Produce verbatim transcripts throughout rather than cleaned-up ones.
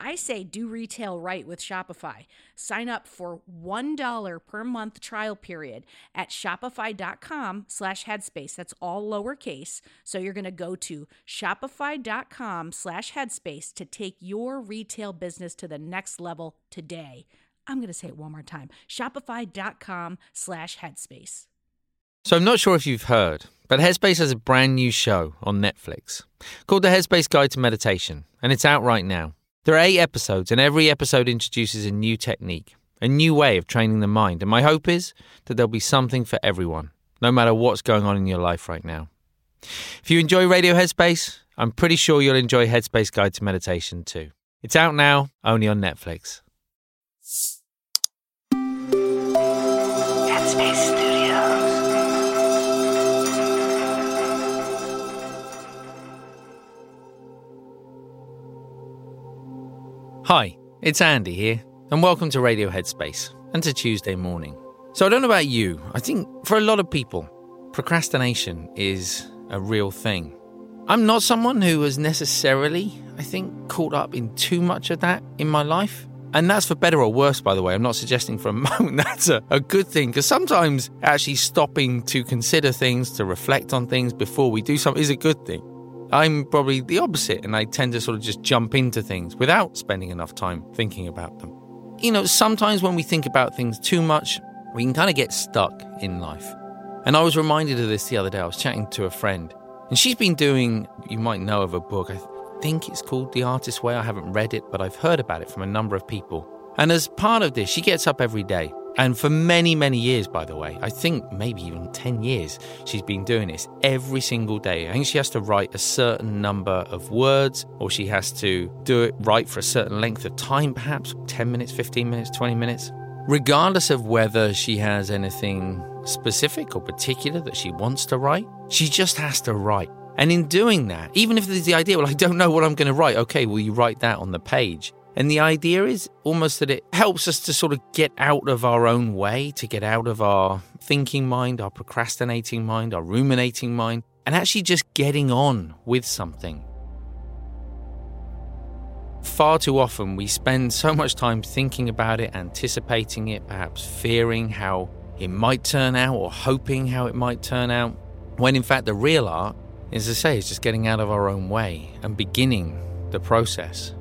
I say do retail right with Shopify. Sign up for one dollar per month trial period at shopify.com slash headspace. That's all lowercase. So you're going to go to shopify.com slash headspace to take your retail business to the next level today. I'm going to say it one more time. Shopify.com slash headspace. So I'm not sure if you've heard, but Headspace has a brand new show on Netflix called The Headspace Guide to Meditation, and it's out right now. There are eight episodes, and every episode introduces a new technique, a new way of training the mind. And my hope is that there'll be something for everyone, no matter what's going on in your life right now. If you enjoy Radio Headspace, I'm pretty sure you'll enjoy Headspace Guide to Meditation too. It's out now, only on Netflix. Headspace Studios. Hi, it's Andy here, and welcome to Radio Headspace, and to Tuesday morning. So I don't know about you, I think for a lot of people, procrastination is a real thing. I'm not someone who has necessarily, I think, caught up in too much of that in my life. And that's for better or worse, by the way. I'm not suggesting for a moment that's a, a good thing, because sometimes actually stopping to consider things, to reflect on things before we do something is a good thing. I'm probably the opposite, and I tend to sort of just jump into things without spending enough time thinking about them. You know, sometimes when we think about things too much, we can kind of get stuck in life. And I was reminded of this the other day. I was chatting to a friend, and she's been doing, you might know of a book, I think it's called The Artist's Way. I haven't read it, but I've heard about it from a number of people. And as part of this, she gets up every day And for many, many years, by the way, I think maybe even ten years, she's been doing this every single day. I think she has to write a certain number of words, or she has to do it right for a certain length of time, perhaps ten minutes, fifteen minutes, twenty minutes. Regardless of whether she has anything specific or particular that she wants to write, she just has to write. And in doing that, even if there's the idea, well, I don't know what I'm going to write. Okay, well, you write that on the page. And the idea is almost that it helps us to sort of get out of our own way, to get out of our thinking mind, our procrastinating mind, our ruminating mind, and actually just getting on with something. Far too often we spend so much time thinking about it, anticipating it, perhaps fearing how it might turn out or hoping how it might turn out, when in fact the real art, as I say, is just getting out of our own way and beginning the process.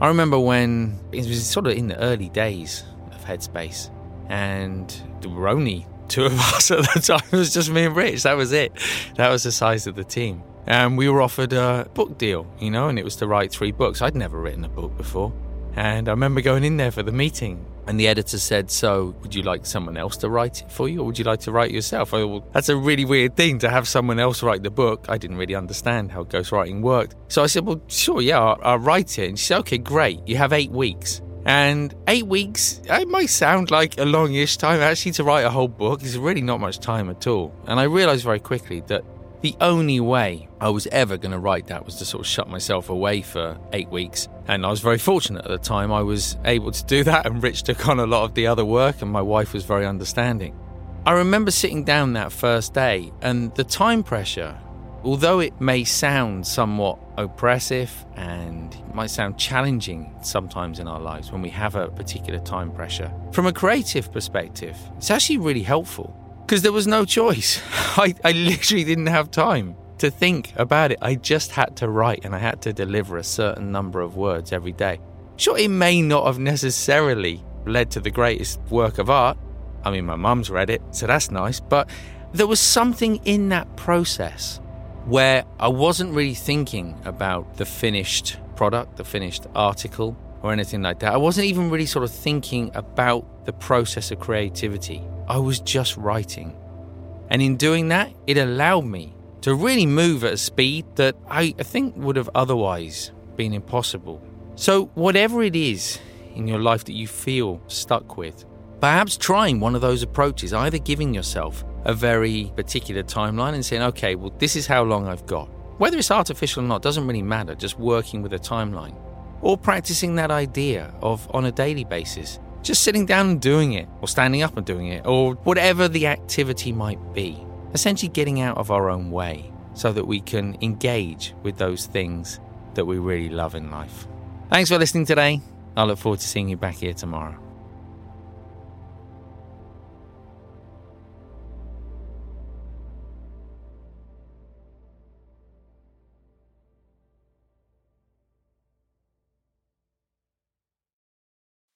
I remember when it was sort of in the early days of Headspace, and there were only two of us at the time. It was just me and Rich. That was it. That was the size of the team. And we were offered a book deal, you know, and it was to write three books. I'd never written a book before. And I remember going in there for the meeting, and the editor said, so would you like someone else to write it for you, or would you like to write it yourself? I thought, well, that's a really weird thing to have someone else write the book. I didn't really understand how ghostwriting worked. So I said, well, sure, yeah, I'll, I'll write it. And she said, okay, great, you have eight weeks. And eight weeks, it might sound like a longish time. Actually, to write a whole book is really not much time at all. And I realised very quickly that the only way I was ever going to write that was to sort of shut myself away for eight weeks. And I was very fortunate at the time. I was able to do that, and Rich took on a lot of the other work, and my wife was very understanding. I remember sitting down that first day, and the time pressure, although it may sound somewhat oppressive and it might sound challenging sometimes in our lives when we have a particular time pressure, from a creative perspective, it's actually really helpful. Because there was no choice. I, I literally didn't have time to think about it. I just had to write, and I had to deliver a certain number of words every day. Sure, it may not have necessarily led to the greatest work of art. I mean, my mum's read it, so that's nice. But there was something in that process where I wasn't really thinking about the finished product, the finished article, or anything like that. I wasn't even really sort of thinking about the process of creativity. I was just writing. And in doing that, it allowed me to really move at a speed that I think would have otherwise been impossible. So whatever it is in your life that you feel stuck with, perhaps trying one of those approaches, either giving yourself a very particular timeline and saying, okay, well, this is how long I've got. Whether it's artificial or not doesn't really matter, just working with a timeline. Or practicing that idea of, on a daily basis, just sitting down and doing it, or standing up and doing it, or whatever the activity might be. Essentially getting out of our own way so that we can engage with those things that we really love in life. Thanks for listening today. I look forward to seeing you back here tomorrow.